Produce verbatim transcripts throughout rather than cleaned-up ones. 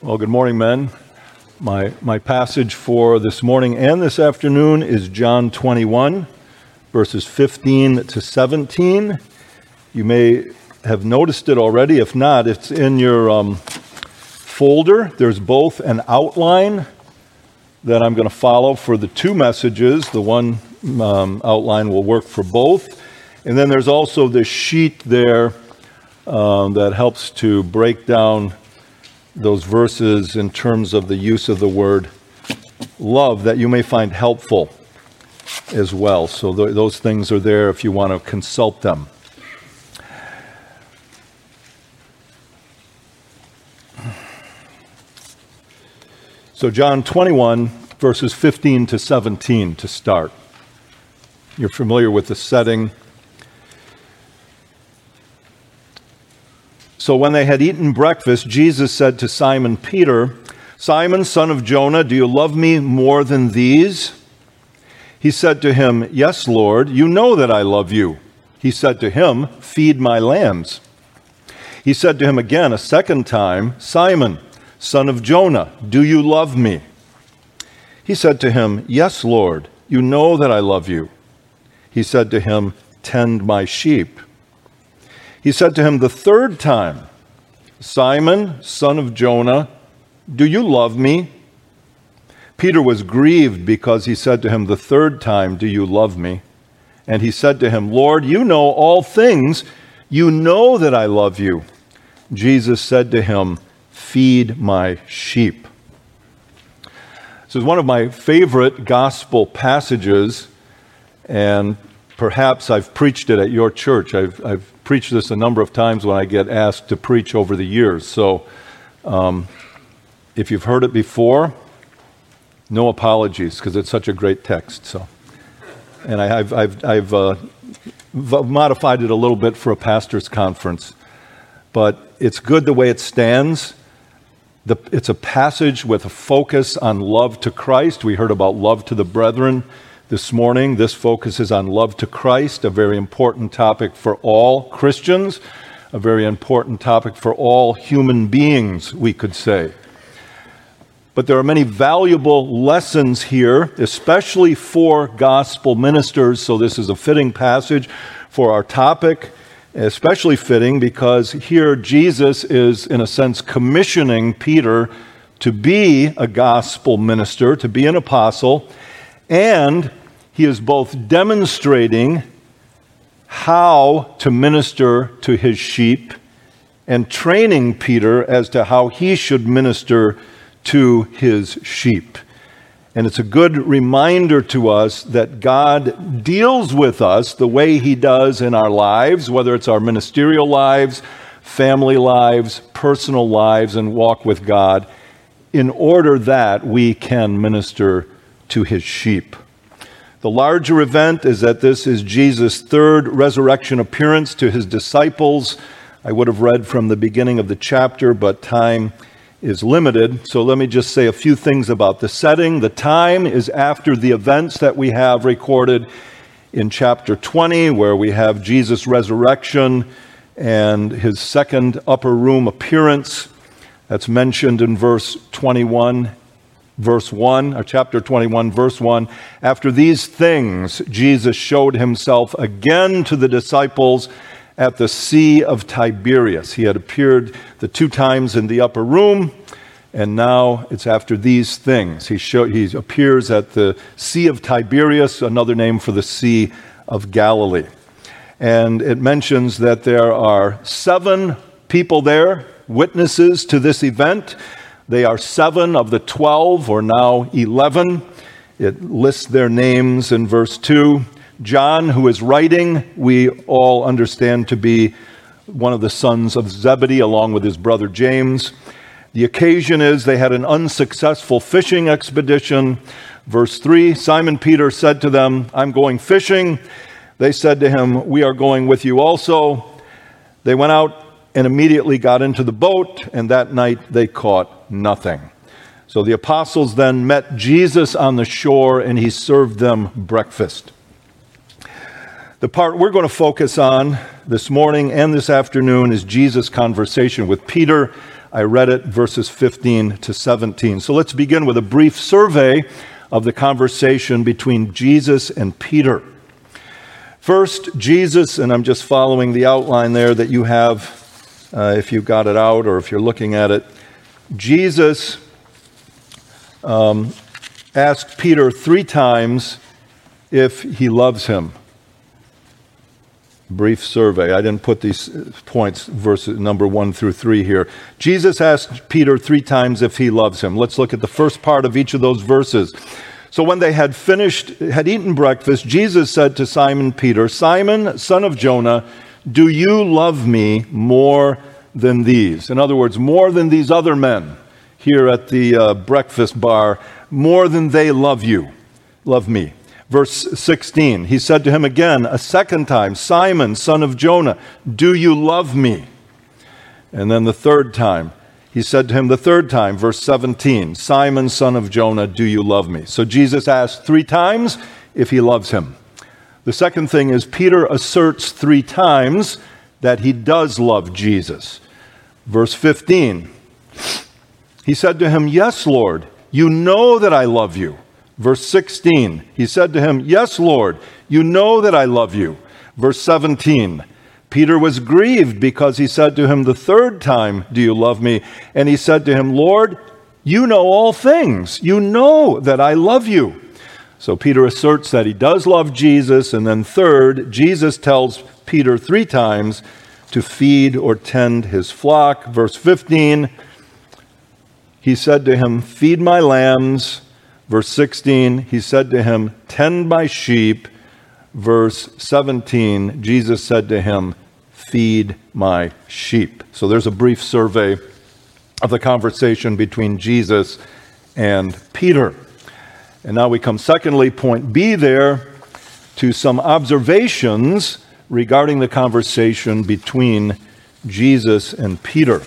Well, good morning, men. My my passage for this morning and this afternoon is John twenty-one, verses fifteen to seventeen. You may have noticed it already. If not, it's in your um, folder. There's both an outline that I'm going to follow for the two messages. The one um, outline will work for both. And then there's also this sheet there um, that helps to break down those verses in terms of the use of the word love that you may find helpful as well. So th- those things are there if you want to consult them. So John twenty-one, verses fifteen to seventeen to start. You're familiar with the setting. So when they had eaten breakfast, Jesus said to Simon Peter, "Simon, son of Jonah, do you love me more than these?" He said to him, "Yes, Lord, you know that I love you." He said to him, "Feed my lambs." He said to him again a second time, "Simon, son of Jonah, do you love me?" He said to him, "Yes, Lord, you know that I love you." He said to him, "Tend my sheep." He said to him the third time, "Simon, son of Jonah, do you love me?" Peter was grieved because he said to him the third time, "Do you love me?" And he said to him, "Lord, you know all things. You know that I love you." Jesus said to him, "Feed my sheep." This is one of my favorite gospel passages, and perhaps I've preached it at your church. I've, I've preached this a number of times when I get asked to preach over the years. So um, if you've heard it before, no apologies, because it's such a great text. So, and I, I've, I've, I've uh, v- modified it a little bit for a pastor's conference. But it's good the way it stands. The, it's a passage with a focus on love to Christ. We heard about love to the brethren this morning. This focuses on love to Christ, a very important topic for all Christians, a very important topic for all human beings, we could say. But there are many valuable lessons here, especially for gospel ministers, so this is a fitting passage for our topic, especially fitting because here Jesus is, in a sense, commissioning Peter to be a gospel minister, to be an apostle, and he is both demonstrating how to minister to his sheep and training Peter as to how he should minister to his sheep. And it's a good reminder to us that God deals with us the way he does in our lives, whether it's our ministerial lives, family lives, personal lives, and walk with God, in order that we can minister to his sheep. The larger event is that this is Jesus' third resurrection appearance to his disciples. I would have read from the beginning of the chapter, but time is limited. So let me just say a few things about the setting. The time is after the events that we have recorded in chapter twenty, where we have Jesus' resurrection and his second upper room appearance. That's mentioned in verse twenty-one. Verse one, or chapter twenty-one, verse one, "After these things, Jesus showed himself again to the disciples at the Sea of Tiberias." He had appeared the two times in the upper room, and now it's after these things. He, showed, he appears at the Sea of Tiberias, another name for the Sea of Galilee. And it mentions that there are seven people there, witnesses to this event. They are seven of the twelve, or now eleven. It lists their names in verse two. John, who is writing, we all understand to be one of the sons of Zebedee, along with his brother James. The occasion is they had an unsuccessful fishing expedition. Verse three, "Simon Peter said to them, 'I'm going fishing.' They said to him, 'We are going with you also.' They went out and immediately got into the boat, and that night they caught nothing." So the apostles then met Jesus on the shore, and he served them breakfast. The part we're going to focus on this morning and this afternoon is Jesus' conversation with Peter I read it, verses fifteen to seventeen. So let's begin with a brief survey of the conversation between Jesus and Peter. First, Jesus, and I'm just following the outline there that you have, uh, if you got it out or if you're looking at it. Jesus um, asked Peter three times if he loves him. Brief survey. I didn't put these points, verses number one through three here. Jesus asked Peter three times if he loves him. Let's look at the first part of each of those verses. So when they had finished, had eaten breakfast, Jesus said to Simon Peter, "Simon, son of Jonah, do you love me more than these?" In other words, more than these other men here at the uh, breakfast bar, more than they love you, love me. Verse sixteen, he said to him again a second time, "Simon, son of Jonah, do you love me?" And then the third time, he said to him the third time, verse seventeen, "Simon, son of Jonah, do you love me?" So Jesus asked three times if he loves him. The second thing is Peter asserts three times that he does love Jesus. Verse fifteen, he said to him, "Yes, Lord, you know that I love you." Verse sixteen, he said to him, "Yes, Lord, you know that I love you." Verse seventeen, Peter was grieved because he said to him the third time, "Do you love me?" And he said to him, "Lord, you know all things. You know that I love you." So Peter asserts that he does love Jesus. And then third, Jesus tells Peter three times to feed or tend his flock. Verse fifteen, he said to him, "Feed my lambs." Verse sixteen, he said to him, "Tend my sheep." Verse seventeen, Jesus said to him, "Feed my sheep." So there's a brief survey of the conversation between Jesus and Peter. And now we come secondly, point B there, to some observations regarding the conversation between Jesus and Peter.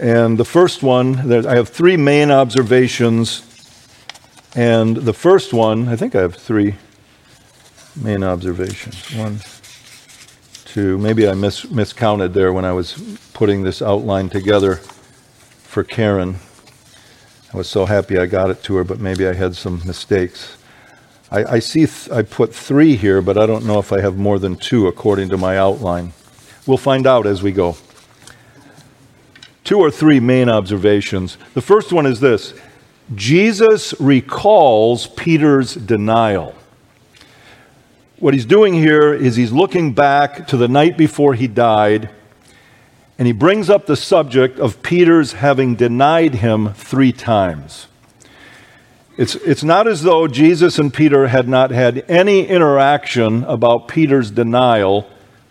And the first one, I have three main observations. And the first one, I think I have three main observations. One, two, maybe I mis- miscounted there when I was putting this outline together for Karen. I was so happy I got it to her, but maybe I had some mistakes. I, I see th- I put three here, but I don't know if I have more than two according to my outline. We'll find out as we go. Two or three main observations. The first one is this: Jesus recalls Peter's denial. What he's doing here is he's looking back to the night before he died, and he brings up the subject of Peter's having denied him three times. It's, it's not as though Jesus and Peter had not had any interaction about Peter's denial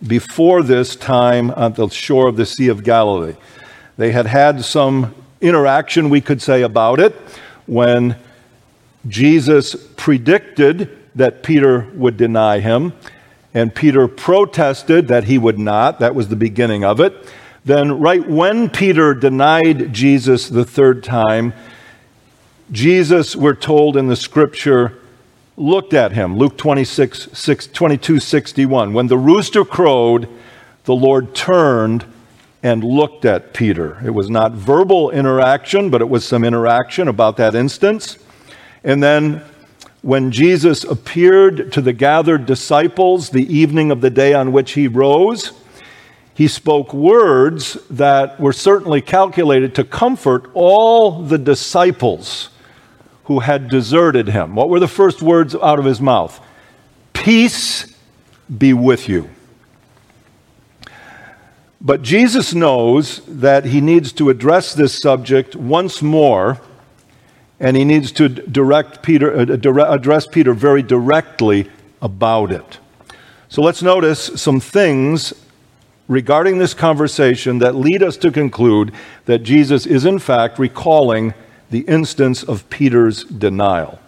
before this time on the shore of the Sea of Galilee. They had had some interaction, we could say, about it when Jesus predicted that Peter would deny him, and Peter protested that he would not. That was the beginning of it. Then right when Peter denied Jesus the third time, Jesus, we're told in the scripture, looked at him. Luke twenty-six, twenty-two, sixty-one. When the rooster crowed, the Lord turned and looked at Peter. It was not verbal interaction, but it was some interaction about that instance. And then when Jesus appeared to the gathered disciples the evening of the day on which he rose, he spoke words that were certainly calculated to comfort all the disciples who had deserted him. What were the first words out of his mouth? "Peace be with you." But Jesus knows that he needs to address this subject once more, and he needs to direct Peter, address Peter very directly about it. So let's notice some things regarding this conversation that lead us to conclude that Jesus is in fact recalling the instance of Peter's denial.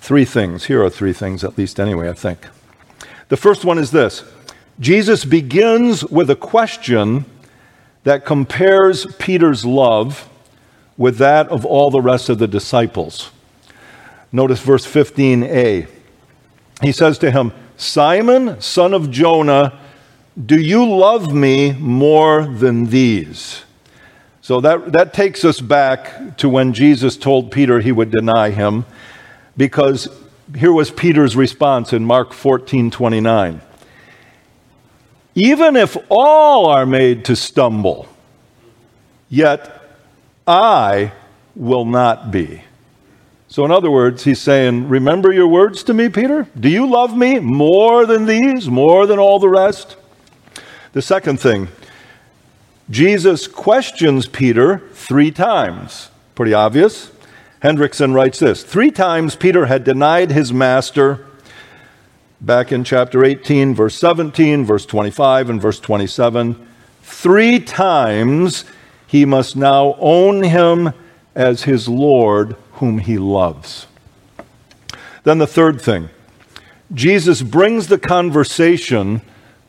Three things. Here are three things, at least anyway, I think. The first one is this. Jesus begins with a question that compares Peter's love with that of all the rest of the disciples. Notice verse fifteen a. He says to him, "Simon, son of Jonah, do you love me more than these? So that, that takes us back to when Jesus told Peter he would deny him, because here was Peter's response in Mark fourteen twenty-nine. Even if all are made to stumble, yet I will not be. So in other words, he's saying, remember your words to me, Peter? Do you love me more than these, more than all the rest? The second thing, Jesus questions Peter three times. Pretty obvious. Hendrickson writes this, three times Peter had denied his master back in chapter eighteen, verse seventeen, verse twenty-five, and verse twenty-seven. Three times he must now own him as his Lord whom he loves. Then the third thing, Jesus brings the conversation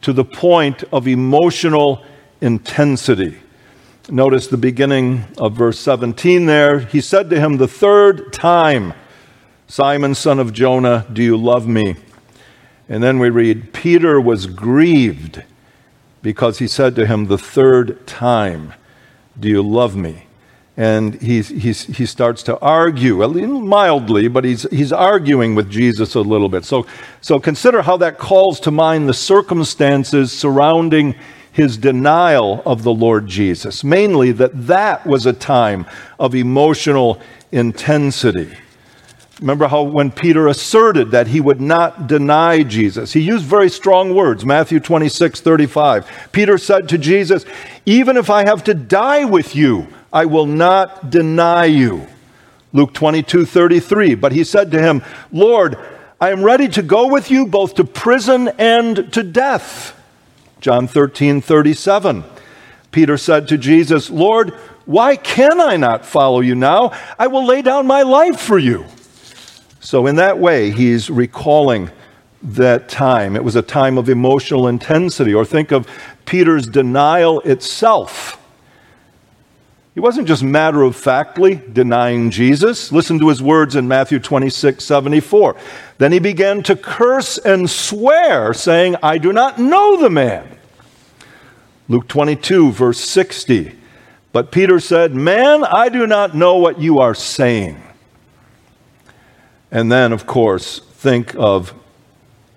to the point of emotional intensity. Notice the beginning of verse seventeen there. He said to him the third time, Simon, son of Jonah, do you love me? And then we read, Peter was grieved because he said to him the third time, do you love me? And he's, he's, he starts to argue, mildly, but he's, he's arguing with Jesus a little bit. So, so consider how that calls to mind the circumstances surrounding his denial of the Lord Jesus, mainly that that was a time of emotional intensity. Remember how when Peter asserted that he would not deny Jesus, he used very strong words, Matthew twenty-six thirty-five. Peter said to Jesus, even if I have to die with you, I will not deny you. Luke twenty-two thirty-three, but he said to him, Lord, I am ready to go with you both to prison and to death. John thirteen thirty-seven, Peter said to Jesus, Lord, why can I not follow you now? I will lay down my life for you. So in that way, he's recalling that time. It was a time of emotional intensity. Or think of Peter's denial itself. He wasn't just matter-of-factly denying Jesus. Listen to his words in Matthew twenty-six seventy-four. Then he began to curse and swear, saying, I do not know the man. Luke twenty-two, verse sixty. But Peter said, man, I do not know what you are saying. And then, of course, think of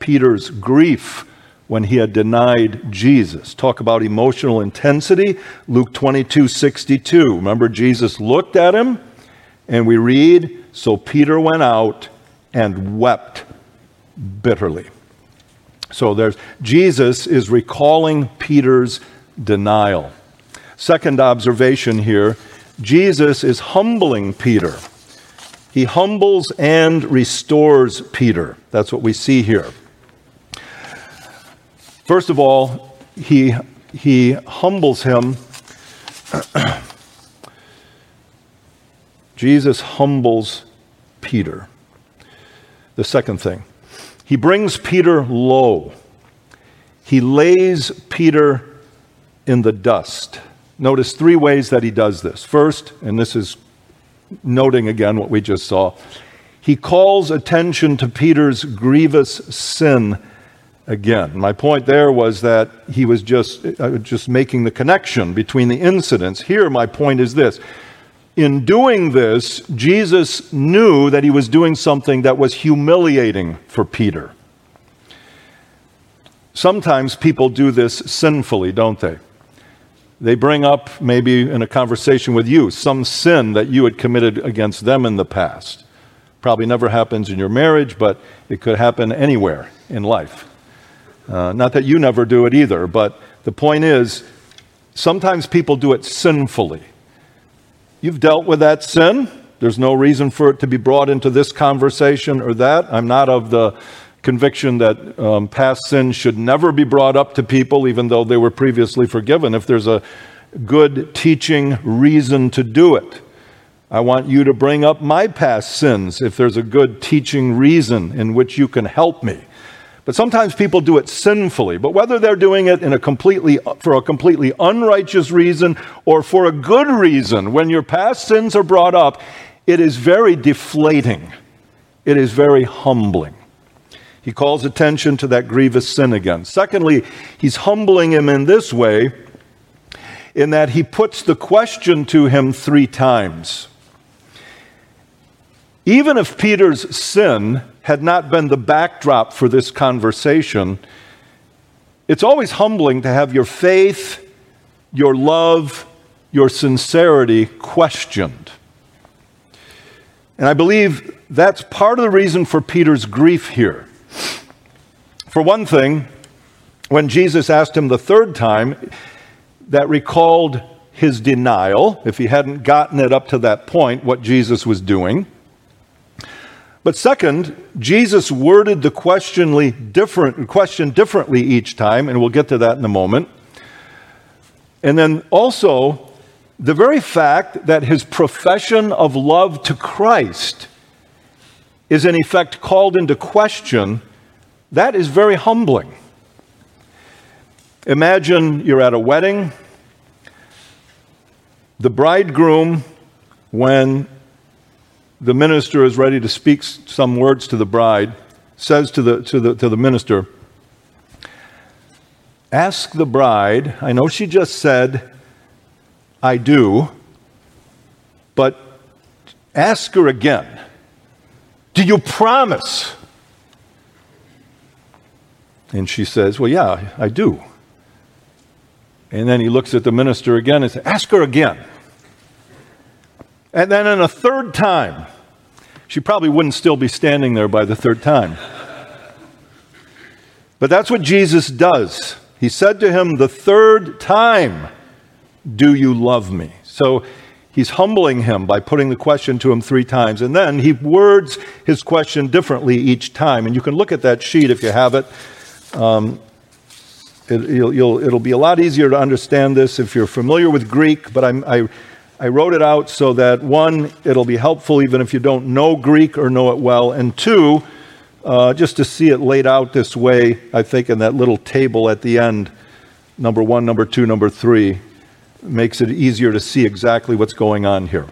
Peter's grief when he had denied Jesus. Talk about emotional intensity. Luke twenty-two sixty-two. Remember, Jesus looked at him, and we read, so Peter went out and wept bitterly. So there's Jesus is recalling Peter's denial. Second observation here, Jesus is humbling Peter. He humbles and restores Peter. That's what we see here. First of all, he, he humbles him. Jesus humbles Peter. The second thing, he brings Peter low. He lays Peter in the dust. Notice three ways that he does this. First, and this is noting again what we just saw, he calls attention to Peter's grievous sin again. My point there was that he was just, uh, just making the connection between the incidents. Here, my point is this. In doing this, Jesus knew that he was doing something that was humiliating for Peter. Sometimes people do this sinfully, don't they? They bring up, maybe in a conversation with you, some sin that you had committed against them in the past. Probably never happens in your marriage, but it could happen anywhere in life. Uh, not that you never do it either, but the point is, sometimes people do it sinfully. You've dealt with that sin. There's no reason for it to be brought into this conversation or that. I'm not of the conviction that um, past sins should never be brought up to people, even though they were previously forgiven, if there's a good teaching reason to do it. I want you to bring up my past sins if there's a good teaching reason in which you can help me. But sometimes people do it sinfully. But whether they're doing it in a completely for a completely unrighteous reason or for a good reason, when your past sins are brought up, it is very deflating. It is very humbling. He calls attention to that grievous sin again. Secondly, he's humbling him in this way, in that he puts the question to him three times. Even if Peter's sin had not been the backdrop for this conversation, it's always humbling to have your faith, your love, your sincerity questioned. And I believe that's part of the reason for Peter's grief here. For one thing, when Jesus asked him the third time, that recalled his denial, if he hadn't gotten it up to that point, what Jesus was doing. But second, Jesus worded the question different, question differently each time, and we'll get to that in a moment. And then also, the very fact that his profession of love to Christ is in effect called into question, that is very humbling. Imagine you're at a wedding. The bridegroom, when the minister is ready to speak some words to the bride, says to the to the to the minister, "Ask the bride, I know she just said, 'I do,' but ask her again. Do you promise?" And she says, "Well, yeah, I do." And then he looks at the minister again and says, "Ask her again." And then in a third time, she probably wouldn't still be standing there by the third time. But that's what Jesus does. He said to him the third time, "Do you love me?" So he's humbling him by putting the question to him three times. And then he words his question differently each time. And you can look at that sheet if you have it. Um, It, you'll, you'll, it'll be a lot easier to understand this if you're familiar with Greek, but I'm, I, I wrote it out so that, one, it'll be helpful even if you don't know Greek or know it well, and two, uh, just to see it laid out this way, I think in that little table at the end, number one, number two, number three, makes it easier to see exactly what's going on here.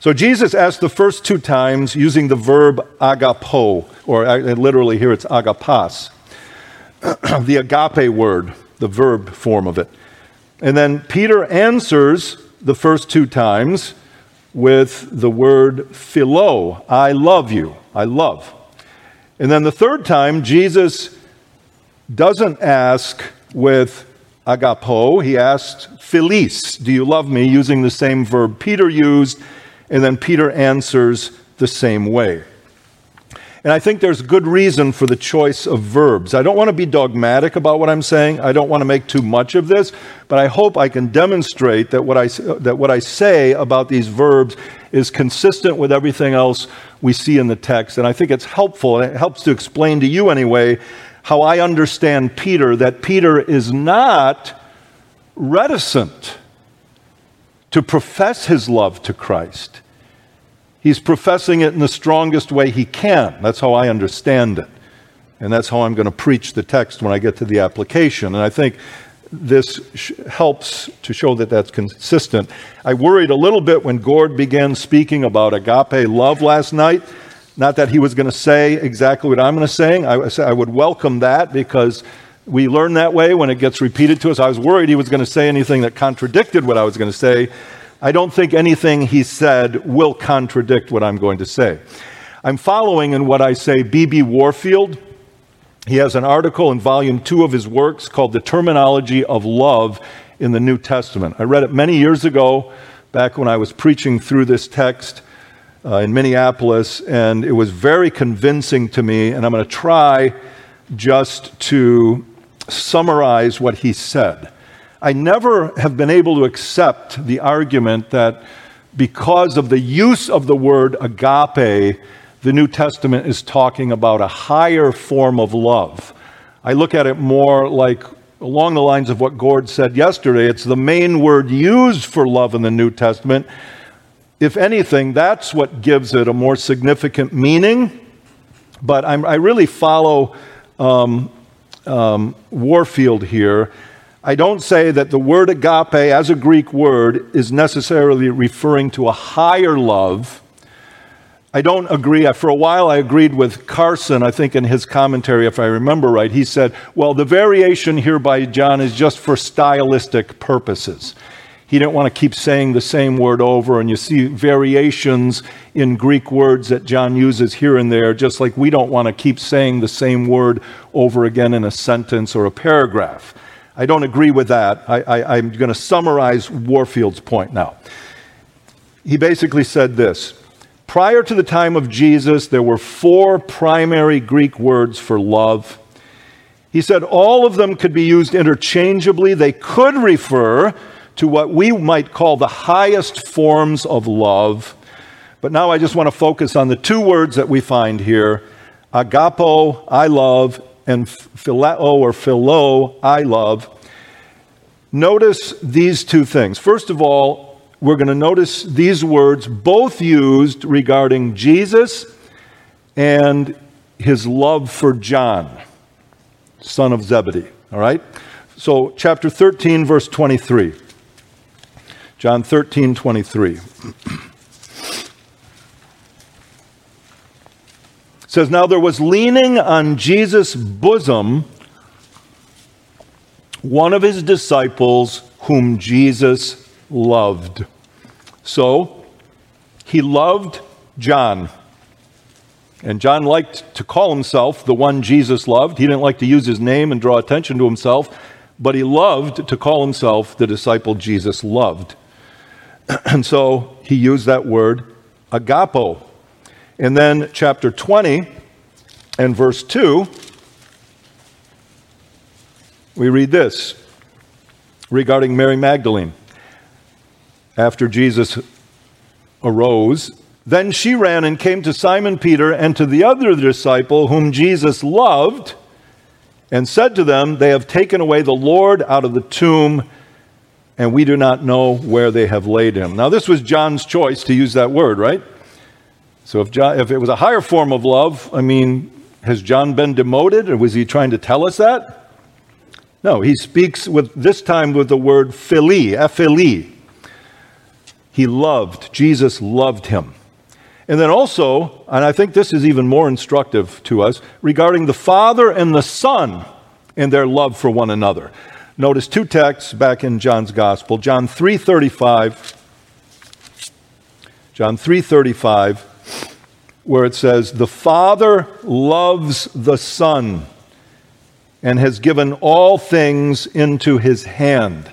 So Jesus asked the first two times using the verb agapo, or I, literally here it's agapas, the agape word, the verb form of it. And then Peter answers the first two times with the word philo, I love you, I love. And then the third time, Jesus doesn't ask with agapo, he asks philis, do you love me, using the same verb Peter used, and then Peter answers the same way. And I think there's good reason for the choice of verbs. I don't want to be dogmatic about what I'm saying. I don't want to make too much of this, but I hope I can demonstrate that what I, that what I say about these verbs is consistent with everything else we see in the text. And I think it's helpful, and it helps to explain to you anyway, how I understand Peter, that Peter is not reticent to profess his love to Christ. He's professing it in the strongest way he can. That's how I understand it. And that's how I'm going to preach the text when I get to the application. And I think this sh- helps to show that that's consistent. I worried a little bit when Gord began speaking about agape love last night. Not that he was going to say exactly what I'm going to say. I, I would welcome that because we learn that way when it gets repeated to us. I was worried he was going to say anything that contradicted what I was going to say. I don't think anything he said will contradict what I'm going to say. I'm following in what I say B B Warfield. He has an article in volume two of his works called The Terminology of Love in the New Testament. I read it many years ago, back when I was preaching through this text uh, in Minneapolis, and it was very convincing to me, and I'm going to try just to summarize what he said. I never have been able to accept the argument that because of the use of the word agape, the New Testament is talking about a higher form of love. I look at it more like along the lines of what Gord said yesterday. It's the main word used for love in the New Testament. If anything, that's what gives it a more significant meaning. But I'm, I really follow um, um, Warfield here. I don't say that the word agape as a Greek word is necessarily referring to a higher love. I don't agree. For a while, I agreed with Carson, I think in his commentary, if I remember right. He said, well, the variation here by John is just for stylistic purposes. He didn't want to keep saying the same word over, and you see variations in Greek words that John uses here and there, just like we don't want to keep saying the same word over again in a sentence or a paragraph. I don't agree with that. I, I, I'm going to summarize Warfield's point now. He basically said this. Prior to the time of Jesus, there were four primary Greek words for love. He said all of them could be used interchangeably. They could refer to what we might call the highest forms of love. But now I just want to focus on the two words that we find here, agapo, I love, and phileo or philo, I love. Notice these two things. First of all, we're going to notice these words both used regarding Jesus and his love for John, son of Zebedee. All right? So chapter thirteen, verse twenty-three. John thirteen, twenty-three. It says, now there was leaning on Jesus' bosom one of his disciples whom Jesus loved. So he loved John. And John liked to call himself the one Jesus loved. He didn't like to use his name and draw attention to himself, but he loved to call himself the disciple Jesus loved. And so he used that word agapo. And then chapter twenty and verse two, we read this regarding Mary Magdalene. After Jesus arose, then she ran and came to Simon Peter and to the other disciple whom Jesus loved and said to them, they have taken away the Lord out of the tomb and we do not know where they have laid him. Now this was John's choice to use that word, right? So if, John, if it was a higher form of love, I mean, has John been demoted or was he trying to tell us that? No, he speaks with this time with the word phili, ephili. He loved, Jesus loved him. And then also, and I think this is even more instructive to us, regarding the Father and the Son and their love for one another. Notice two texts back in John's Gospel, John three thirty-five, John three thirty-five, where it says, the Father loves the Son and has given all things into his hand.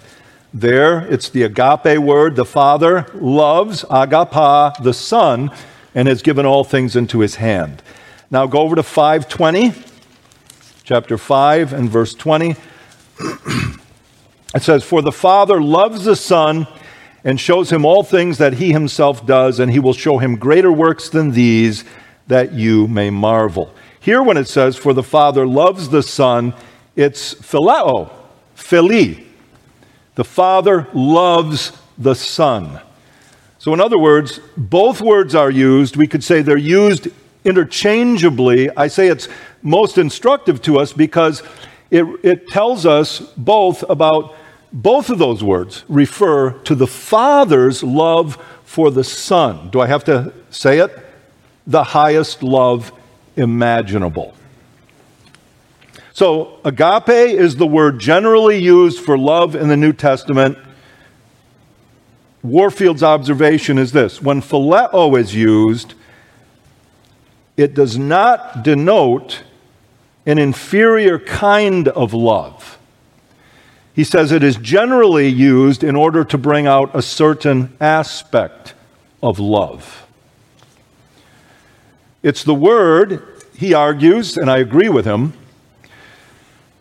There, it's the agape word. The Father loves, agapa, the Son, and has given all things into his hand. Now go over to five twenty, chapter five and verse twenty. It says, for the Father loves the Son and shows him all things that he himself does, and he will show him greater works than these, that you may marvel. Here when it says, for the Father loves the Son, it's phileo, phili. The Father loves the Son. So in other words, both words are used. We could say they're used interchangeably. I say it's most instructive to us because it, it tells us both about both of those words refer to the Father's love for the Son. Do I have to say it? The highest love imaginable. So agape is the word generally used for love in the New Testament. Warfield's observation is this. When phileo is used, it does not denote an inferior kind of love. He says it is generally used in order to bring out a certain aspect of love. It's the word, he argues, and I agree with him,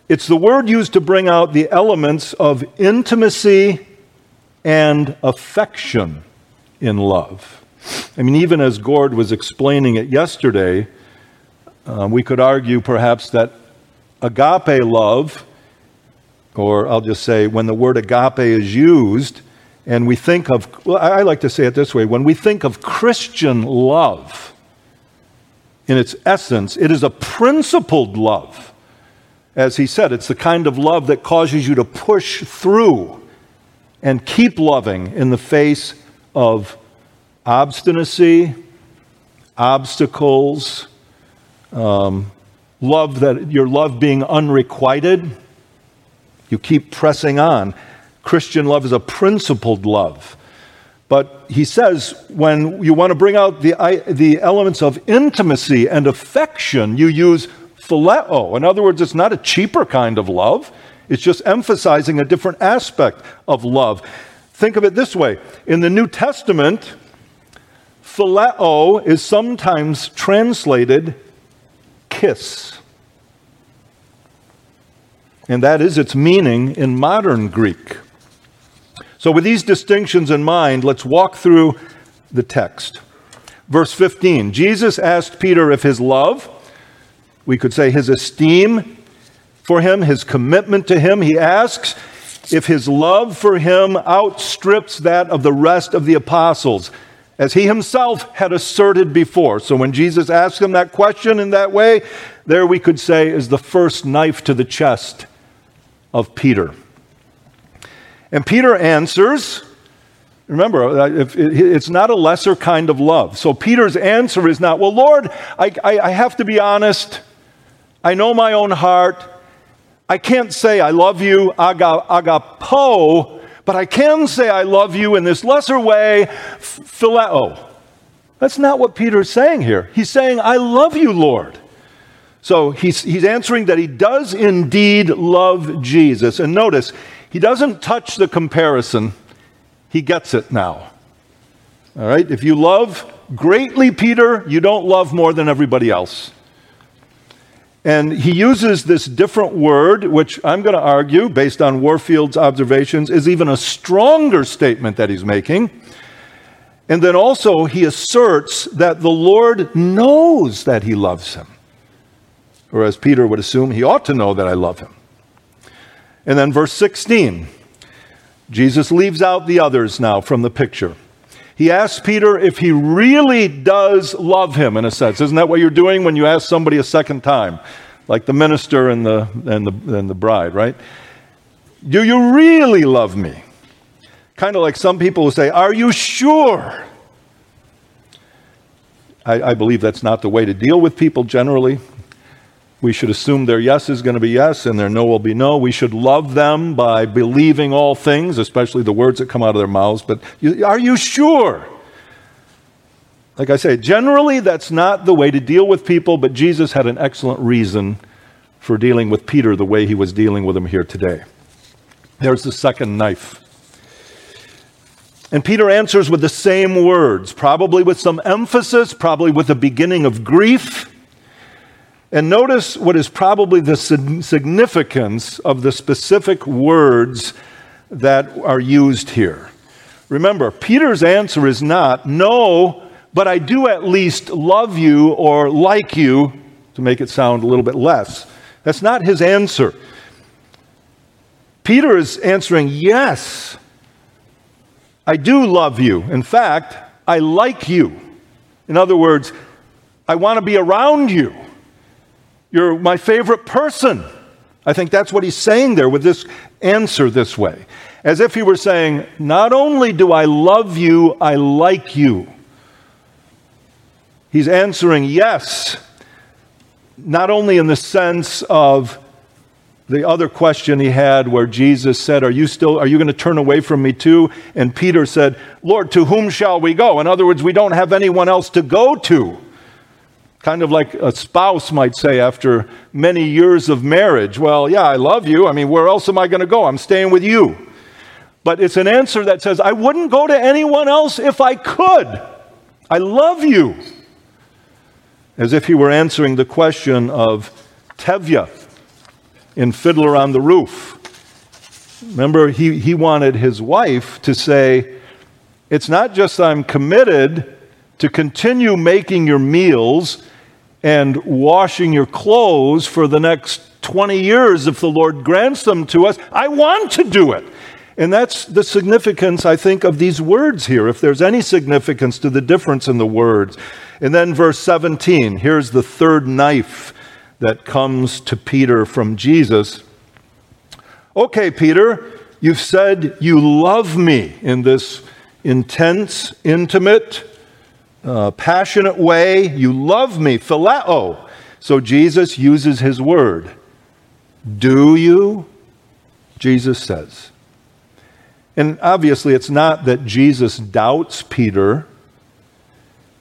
it's the word used to bring out the elements of intimacy and affection in love. I mean, even as Gord was explaining it yesterday, uh, we could argue perhaps that agape love, or I'll just say when the word agape is used, and we think of, well, I like to say it this way, when we think of Christian love, in its essence, it is a principled love. As he said, it's the kind of love that causes you to push through and keep loving in the face of obstinacy, obstacles, um, love that your love being unrequited. You keep pressing on. Christian love is a principled love. But he says when you want to bring out the, the elements of intimacy and affection, you use phileo. In other words, it's not a cheaper kind of love. It's just emphasizing a different aspect of love. Think of it this way. In the New Testament, phileo is sometimes translated kiss. And that is its meaning in modern Greek. So with these distinctions in mind, let's walk through the text. Verse fifteen, Jesus asked Peter if his love, we could say his esteem for him, his commitment to him, he asks if his love for him outstrips that of the rest of the apostles, as he himself had asserted before. So when Jesus asked him that question in that way, there we could say is the first knife to the chest of Peter. And Peter answers, remember, it's not a lesser kind of love. So Peter's answer is not, well, Lord, I, I, I have to be honest. I know my own heart. I can't say I love you, aga, agapo, but I can say I love you in this lesser way, phileo. That's not what Peter's saying here. He's saying, I love you, Lord. So he's, he's answering that he does indeed love Jesus. And notice, he doesn't touch the comparison. He gets it now. All right? If you love greatly, Peter, you don't love more than everybody else. And he uses this different word, which I'm going to argue, based on Warfield's observations, is even a stronger statement that he's making. And then also he asserts that the Lord knows that he loves him. Or as Peter would assume, he ought to know that I love him. And then verse sixteen, Jesus leaves out the others now from the picture. He asks Peter if he really does love him, in a sense. Isn't that what you're doing when you ask somebody a second time? Like the minister and the, and the, and the bride, right? Do you really love me? Kind of like some people who say, are you sure? I, I believe that's not the way to deal with people generally. We should assume their yes is going to be yes and their no will be no. We should love them by believing all things, especially the words that come out of their mouths. But you, are you sure? Like I say, generally that's not the way to deal with people, but Jesus had an excellent reason for dealing with Peter the way he was dealing with him here today. There's the second knife. And Peter answers with the same words, probably with some emphasis, probably with the beginning of grief. And notice what is probably the significance of the specific words that are used here. Remember, Peter's answer is not, no, but I do at least love you or like you, to make it sound a little bit less. That's not his answer. Peter is answering, yes, I do love you. In fact, I like you. In other words, I want to be around you. You're my favorite person. I think that's what he's saying there with this answer this way. As if he were saying, not only do I love you, I like you. He's answering yes, not only in the sense of the other question he had where Jesus said, are you still, are you going to turn away from me too? And Peter said, Lord, to whom shall we go? In other words, we don't have anyone else to go to. Kind of like a spouse might say after many years of marriage, well, yeah, I love you. I mean, where else am I going to go? I'm staying with you. But it's an answer that says, I wouldn't go to anyone else if I could. I love you. As if he were answering the question of Tevye in Fiddler on the Roof. Remember, he, he wanted his wife to say, it's not just I'm committed to continue making your meals and washing your clothes for the next twenty years if the Lord grants them to us. I want to do it. And that's the significance, I think, of these words here, if there's any significance to the difference in the words. And then verse seventeen, here's the third knife that comes to Peter from Jesus. Okay, Peter, you've said you love me in this intense, intimate, uh, passionate way. You love me, phileo. So Jesus uses his word. Do you? Jesus says. And obviously it's not that Jesus doubts Peter.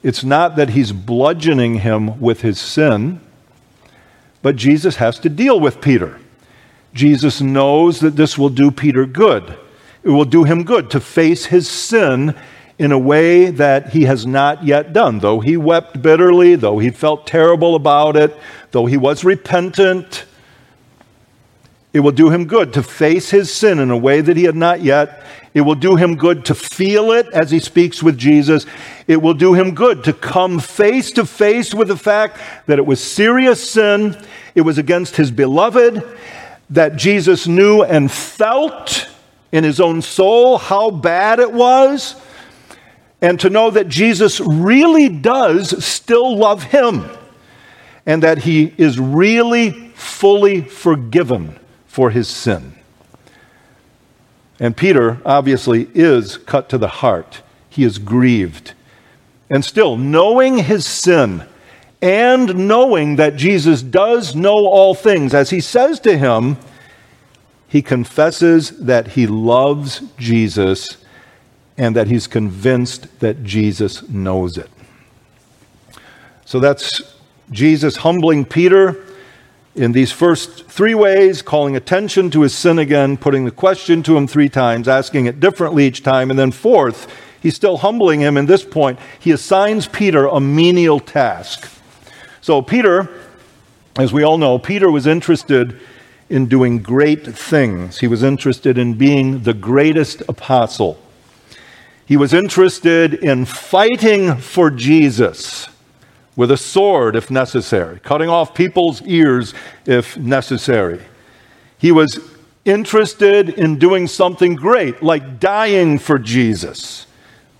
It's not that he's bludgeoning him with his sin. But Jesus has to deal with Peter. Jesus knows that this will do Peter good. It will do him good to face his sin in a way that he has not yet done. Though he wept bitterly, though he felt terrible about it, though he was repentant, it will do him good to face his sin in a way that he had not yet. It will do him good to feel it as he speaks with Jesus. It will do him good to come face to face with the fact that it was serious sin. It was against his beloved, that Jesus knew and felt in his own soul how bad it was, and to know that Jesus really does still love him, and that he is really fully forgiven for his sin. And Peter obviously is cut to the heart. He is grieved. And still, knowing his sin and knowing that Jesus does know all things, as he says to him, he confesses that he loves Jesus and that he's convinced that Jesus knows it. So that's Jesus humbling Peter in these first three ways, calling attention to his sin again, putting the question to him three times, asking it differently each time, and then fourth, he's still humbling him in this point. He assigns Peter a menial task. So Peter, as we all know, Peter was interested in doing great things. He was interested in being the greatest apostle. He was interested in fighting for Jesus with a sword if necessary, cutting off people's ears if necessary. He was interested in doing something great, like dying for Jesus.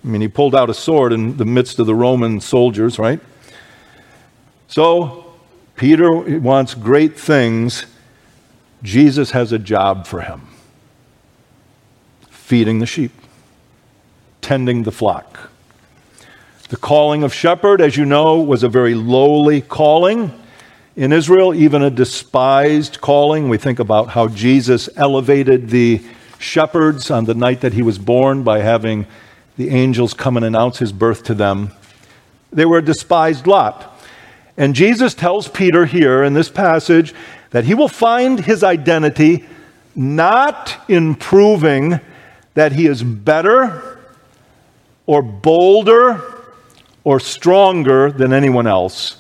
I mean, he pulled out a sword in the midst of the Roman soldiers, right? So Peter wants great things. Jesus has a job for him. Feeding the sheep. Tending the flock. The calling of shepherd, as you know, was a very lowly calling in Israel, even a despised calling. We think about how Jesus elevated the shepherds on the night that he was born by having the angels come and announce his birth to them. They were a despised lot. And Jesus tells Peter here in this passage that he will find his identity not in proving that he is better or bolder or stronger than anyone else.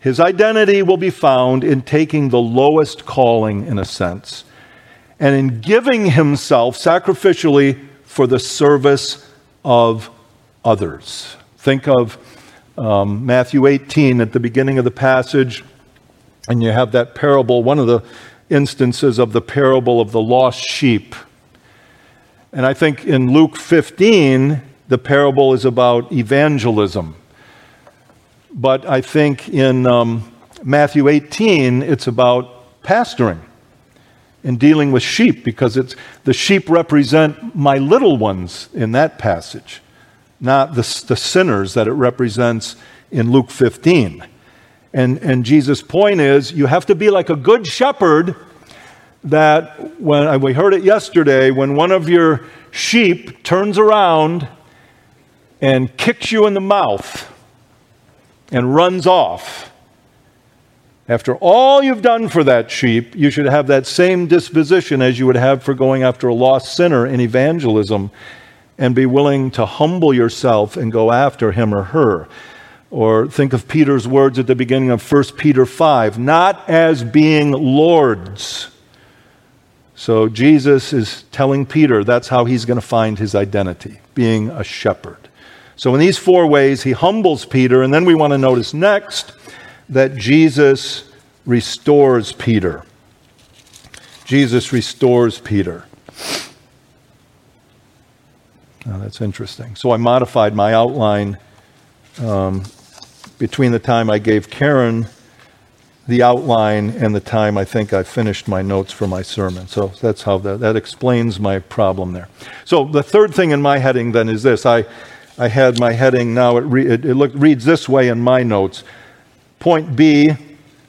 His identity will be found in taking the lowest calling, in a sense, and in giving himself sacrificially for the service of others. Think of um, Matthew eighteen at the beginning of the passage, and you have that parable, one of the instances of the parable of the lost sheep. And I think in Luke fifteen, the parable is about evangelism. But I think in um, Matthew eighteen, it's about pastoring and dealing with sheep, because it's the sheep represent my little ones in that passage, not the, the sinners that it represents in Luke fifteen. And, and Jesus' point is, you have to be like a good shepherd, that when we heard it yesterday, when one of your sheep turns around and kicks you in the mouth and runs off. After all you've done for that sheep, you should have that same disposition as you would have for going after a lost sinner in evangelism, and be willing to humble yourself and go after him or her. Or think of Peter's words at the beginning of First Peter five, not as being lords. So Jesus is telling Peter that's how he's going to find his identity, being a shepherd. So in these four ways, he humbles Peter, and then we want to notice next that Jesus restores Peter. Jesus restores Peter. Now, that's interesting. So I modified my outline um, between the time I gave Karen the outline and the time I think I finished my notes for my sermon. So that's how that, that explains my problem there. So the third thing in my heading then is this. I I had my heading now. It, re- it, it look, reads this way in my notes. Point B,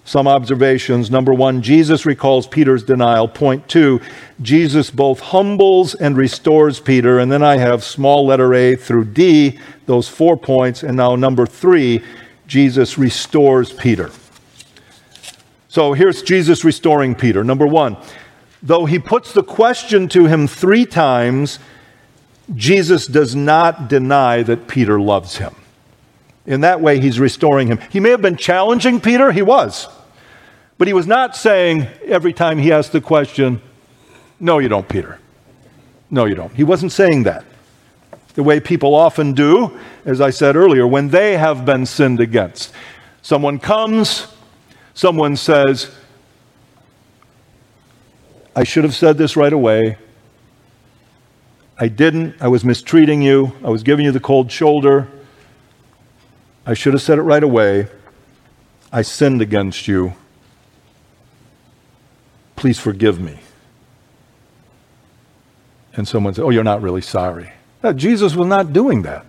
some observations. Number one, Jesus recalls Peter's denial. Point two, Jesus both humbles and restores Peter. And then I have small letter A through D, those four points. And now number three, Jesus restores Peter. So here's Jesus restoring Peter. Number one, though he puts the question to him three times, Jesus does not deny that Peter loves him. In that way, he's restoring him. He may have been challenging Peter. He was. But he was not saying every time he asked the question, no, you don't, Peter. No, you don't. He wasn't saying that. The way people often do, as I said earlier, when they have been sinned against. Someone comes, someone says, I should have said this right away. I didn't. I was mistreating you. I was giving you the cold shoulder. I should have said it right away. I sinned against you. Please forgive me. And someone said, oh, you're not really sorry. No, Jesus was not doing that.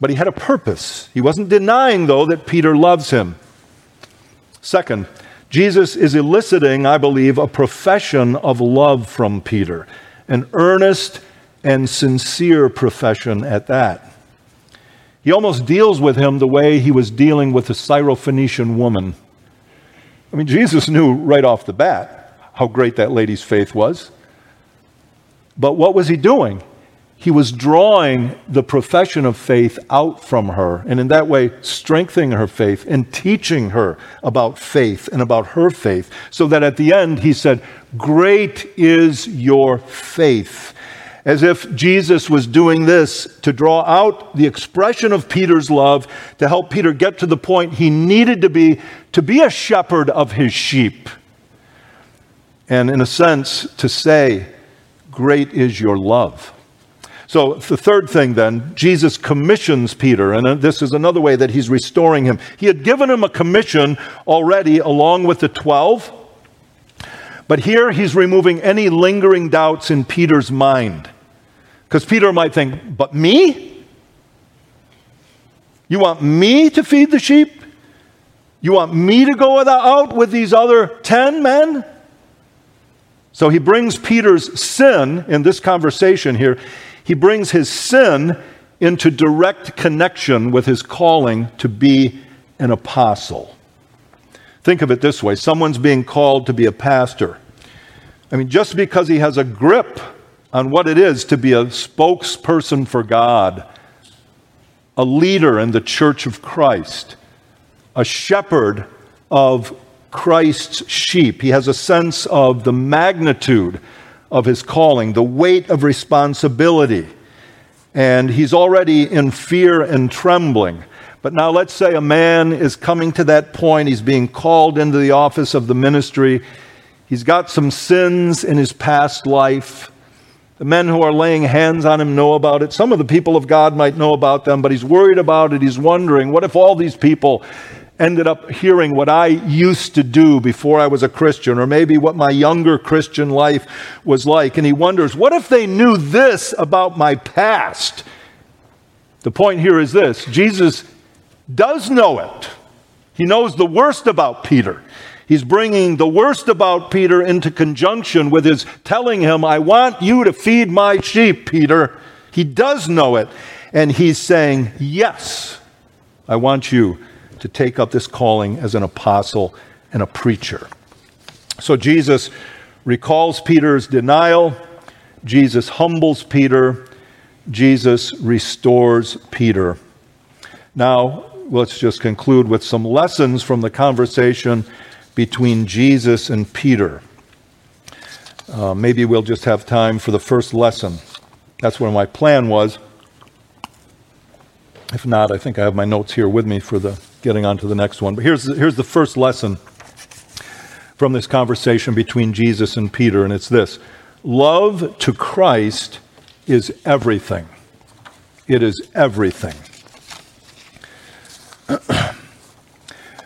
But he had a purpose. He wasn't denying, though, that Peter loves him. Second, Jesus is eliciting, I believe, a profession of love from Peter. An earnest and sincere profession at that. He almost deals with him the way he was dealing with the Syrophoenician woman. I mean, Jesus knew right off the bat how great that lady's faith was. But what was he doing? He was drawing the profession of faith out from her, and in that way, strengthening her faith and teaching her about faith and about her faith, so that at the end, he said, great is your faith. As if Jesus was doing this to draw out the expression of Peter's love, to help Peter get to the point he needed to be, to be a shepherd of his sheep. And in a sense, to say, great is your love. So the third thing then, Jesus commissions Peter, and this is another way that he's restoring him. He had given him a commission already along with the twelve, but here he's removing any lingering doubts in Peter's mind. Because Peter might think, but me? You want me to feed the sheep? You want me to go out with these other ten men? So he brings Peter's sin in this conversation here. He brings his sin into direct connection with his calling to be an apostle. Think of it this way. Someone's being called to be a pastor. I mean, just because he has a grip on what it is to be a spokesperson for God, a leader in the Church of Christ, a shepherd of Christ's sheep, he has a sense of the magnitude of his calling, the weight of responsibility. And he's already in fear and trembling. But now let's say a man is coming to that point. He's being called into the office of the ministry. He's got some sins in his past life. The men who are laying hands on him know about it. Some of the people of God might know about them, but he's worried about it. He's wondering, what if all these people ended up hearing what I used to do before I was a Christian, or maybe what my younger Christian life was like. And he wonders, what if they knew this about my past? The point here is this. Jesus does know it. He knows the worst about Peter. He's bringing the worst about Peter into conjunction with his telling him, I want you to feed my sheep, Peter. He does know it. And he's saying, yes, I want you to take up this calling as an apostle and a preacher. So Jesus recalls Peter's denial. Jesus humbles Peter. Jesus restores Peter. Now, let's just conclude with some lessons from the conversation between Jesus and Peter. Uh, maybe we'll just have time for the first lesson. That's where my plan was. If not, I think I have my notes here with me for the getting on to the next one. But here's the, here's the first lesson from this conversation between Jesus and Peter, and it's this. Love to Christ is everything. It is everything.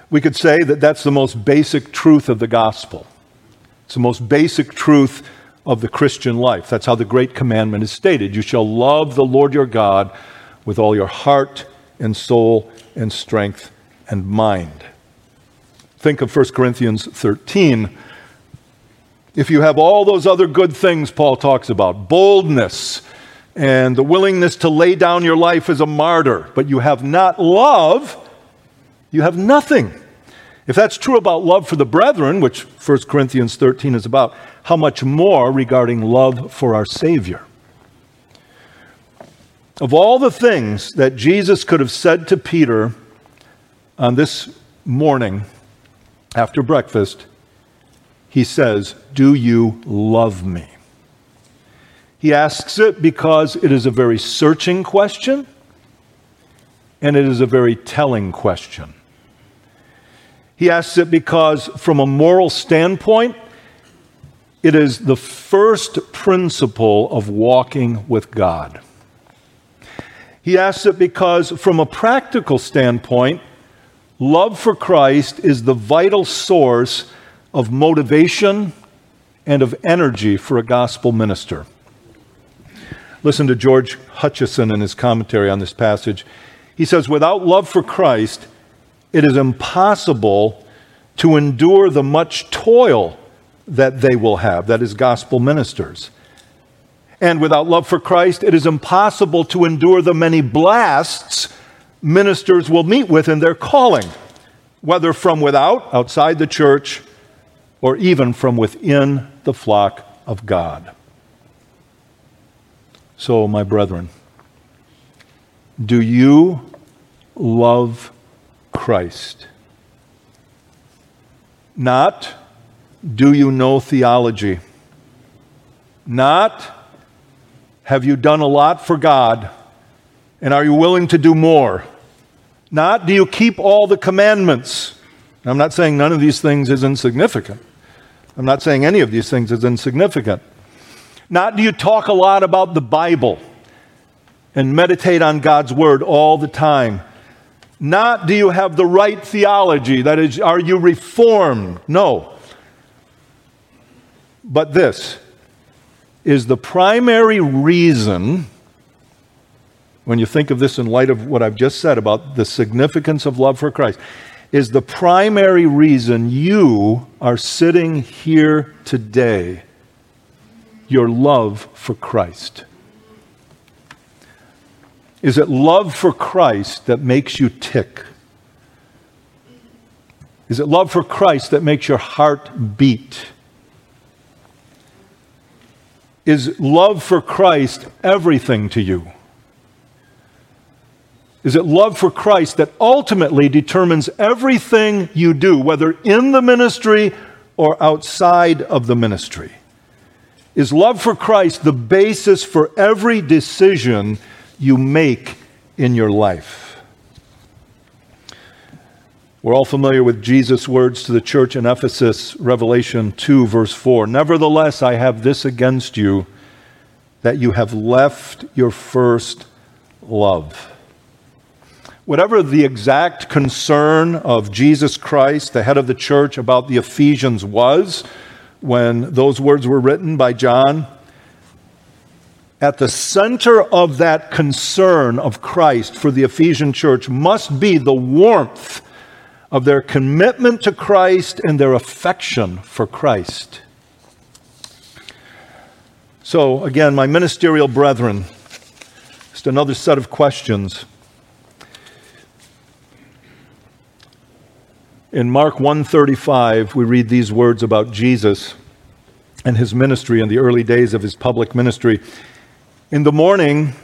We could say that that's the most basic truth of the gospel. It's the most basic truth of the Christian life. That's how the Great Commandment is stated. You shall love the Lord your God with all your heart and soul and strength and mind. Think of First Corinthians thirteen. If you have all those other good things Paul talks about, boldness and the willingness to lay down your life as a martyr, but you have not love, you have nothing. If that's true about love for the brethren, which First Corinthians thirteen is about, how much more regarding love for our Savior? Of all the things that Jesus could have said to Peter on this morning after breakfast, he says, "Do you love me?" He asks it because it is a very searching question, and it is a very telling question. He asks it because, from a moral standpoint, it is the first principle of walking with God. He asks it because, from a practical standpoint, love for Christ is the vital source of motivation and of energy for a gospel minister. Listen to George Hutcheson in his commentary on this passage. He says, "Without love for Christ, it is impossible to endure the much toil that they will have," that is, gospel ministers. "And without love for Christ, it is impossible to endure the many blasts ministers will meet with in their calling, whether from without, outside the church, or even from within the flock of God." So, my brethren, do you love Christ? Not, do you know theology? Not, have you done a lot for God, and are you willing to do more? Not, do you keep all the commandments? And I'm not saying none of these things is insignificant. I'm not saying any of these things is insignificant. Not, do you talk a lot about the Bible and meditate on God's Word all the time? Not, do you have the right theology? That is, are you reformed? No. But this is the primary reason, when you think of this in light of what I've just said about the significance of love for Christ, is the primary reason you are sitting here today, your love for Christ. Is it love for Christ that makes you tick? Is it love for Christ that makes your heart beat? Is love for Christ everything to you? Is it love for Christ that ultimately determines everything you do, whether in the ministry or outside of the ministry? Is love for Christ the basis for every decision you make in your life? We're all familiar with Jesus' words to the church in Ephesus, Revelation two, verse four. "Nevertheless, I have this against you, that you have left your first love." Whatever the exact concern of Jesus Christ, the head of the church, about the Ephesians was when those words were written by John, at the center of that concern of Christ for the Ephesian church must be the warmth of their commitment to Christ and their affection for Christ. So, again, my ministerial brethren, just another set of questions. In Mark one thirty-five, we read these words about Jesus and his ministry in the early days of his public ministry. "In the morning,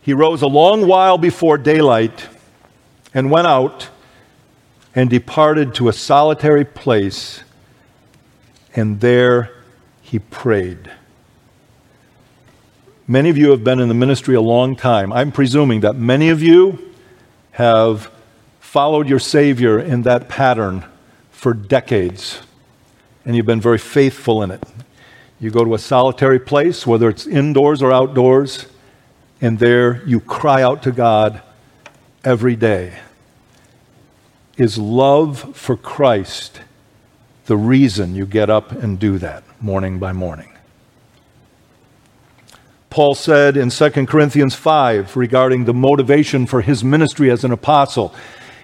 he rose a long while before daylight and went out and departed to a solitary place, and there he prayed." Many of you have been in the ministry a long time. I'm presuming that many of you have followed your Savior in that pattern for decades, and you've been very faithful in it. You go to a solitary place, whether it's indoors or outdoors, and there you cry out to God every day. Is love for Christ the reason you get up and do that morning by morning? Paul said in Second Corinthians five regarding the motivation for his ministry as an apostle.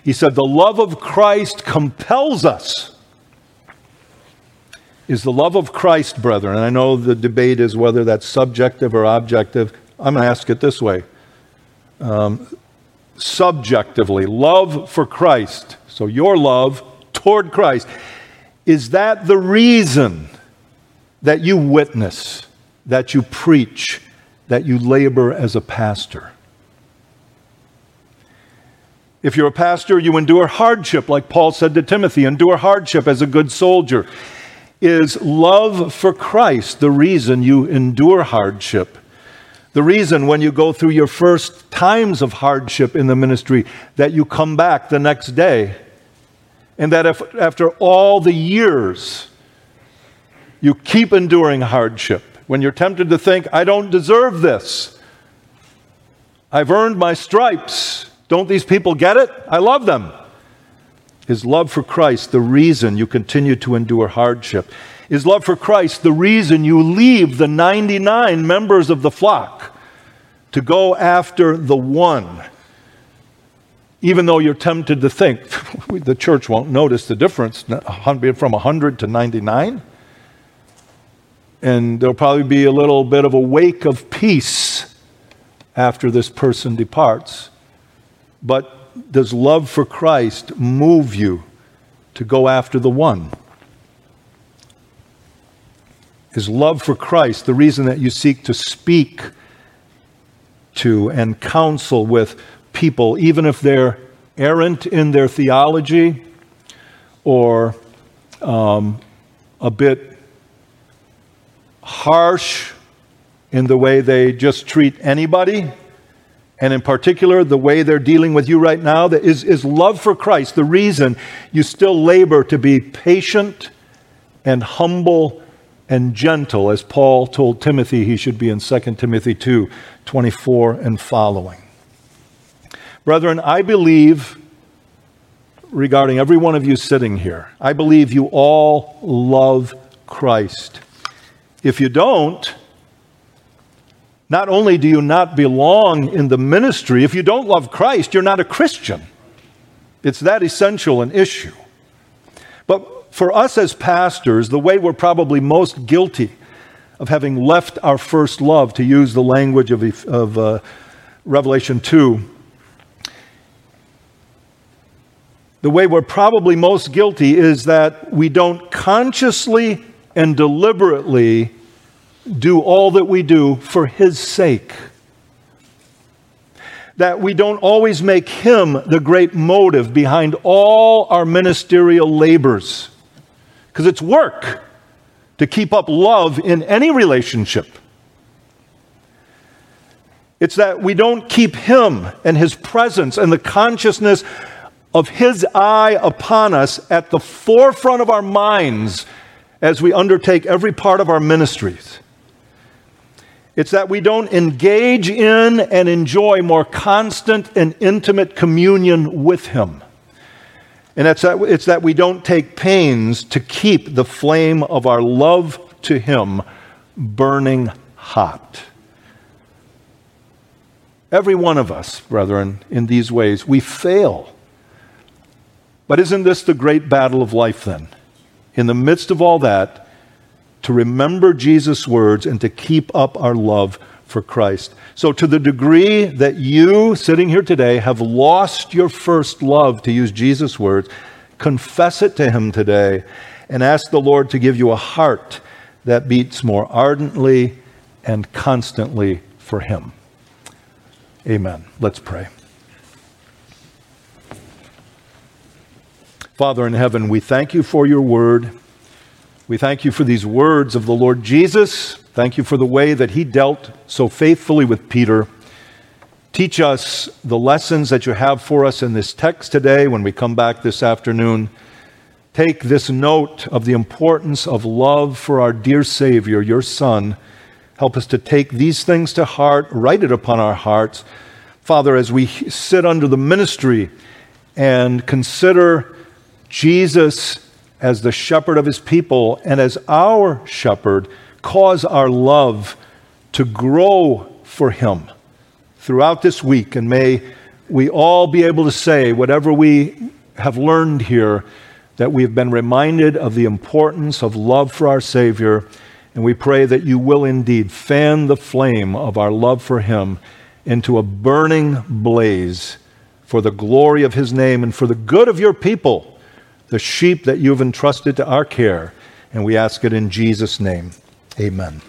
He said, the love of Christ compels us. Is the love of Christ, brethren, and I know the debate is whether that's subjective or objective. I'm going to ask it this way. Um, subjectively, love for Christ, so your love toward Christ, is that the reason that you witness, that you preach, that you labor as a pastor? If you're a pastor, you endure hardship, like Paul said to Timothy, endure hardship as a good soldier. Is love for Christ the reason you endure hardship? The reason when you go through your first times of hardship in the ministry that you come back the next day, and that if after all the years you keep enduring hardship, when you're tempted to think, I don't deserve this, I've earned my stripes, don't these people get it? I love them. Is love for Christ the reason you continue to endure hardship? Is love for Christ the reason you leave the ninety-nine members of the flock to go after the one? Even though you're tempted to think, the church won't notice the difference from one hundred to ninety-nine. And there'll probably be a little bit of a wake of peace after this person departs. But does love for Christ move you to go after the one? Is love for Christ the reason that you seek to speak to and counsel with people, even if they're errant in their theology or um, a bit harsh in the way they just treat anybody? And in particular, the way they're dealing with you right now, that is, is love for Christ the reason you still labor to be patient and humble and gentle, as Paul told Timothy he should be in Second Timothy two twenty-four and following. Brethren, I believe, regarding every one of you sitting here, I believe you all love Christ. If you don't, not only do you not belong in the ministry, if you don't love Christ, you're not a Christian. It's that essential an issue. But for us as pastors, the way we're probably most guilty of having left our first love, to use the language of, of uh, Revelation two, the way we're probably most guilty is that we don't consciously and deliberately do all that we do for His sake. That we don't always make Him the great motive behind all our ministerial labors. Because it's work to keep up love in any relationship. It's that we don't keep Him and His presence and the consciousness of His eye upon us at the forefront of our minds as we undertake every part of our ministries. It's that we don't engage in and enjoy more constant and intimate communion with Him. And it's that, it's that we don't take pains to keep the flame of our love to Him burning hot. Every one of us, brethren, in these ways, we fail. But isn't this the great battle of life then? In the midst of all that, to remember Jesus' words and to keep up our love for Christ. So to the degree that you, sitting here today, have lost your first love, to use Jesus' words, confess it to Him today and ask the Lord to give you a heart that beats more ardently and constantly for Him. Amen. Let's pray. Father in heaven, we thank You for Your word. We thank You for these words of the Lord Jesus. Thank You for the way that He dealt so faithfully with Peter. Teach us the lessons that You have for us in this text today when we come back this afternoon. Take this note of the importance of love for our dear Savior, Your Son. Help us to take these things to heart, write it upon our hearts. Father, as we sit under the ministry and consider Jesus as the shepherd of His people and as our shepherd, cause our love to grow for him throughout this week. And may we all be able to say whatever we have learned here, that we have been reminded of the importance of love for our Savior. And we pray that you will indeed fan the flame of our love for him into a burning blaze for the glory of his name and for the good of your people, the sheep that you've entrusted to our care. And we ask it in Jesus' name. Amen.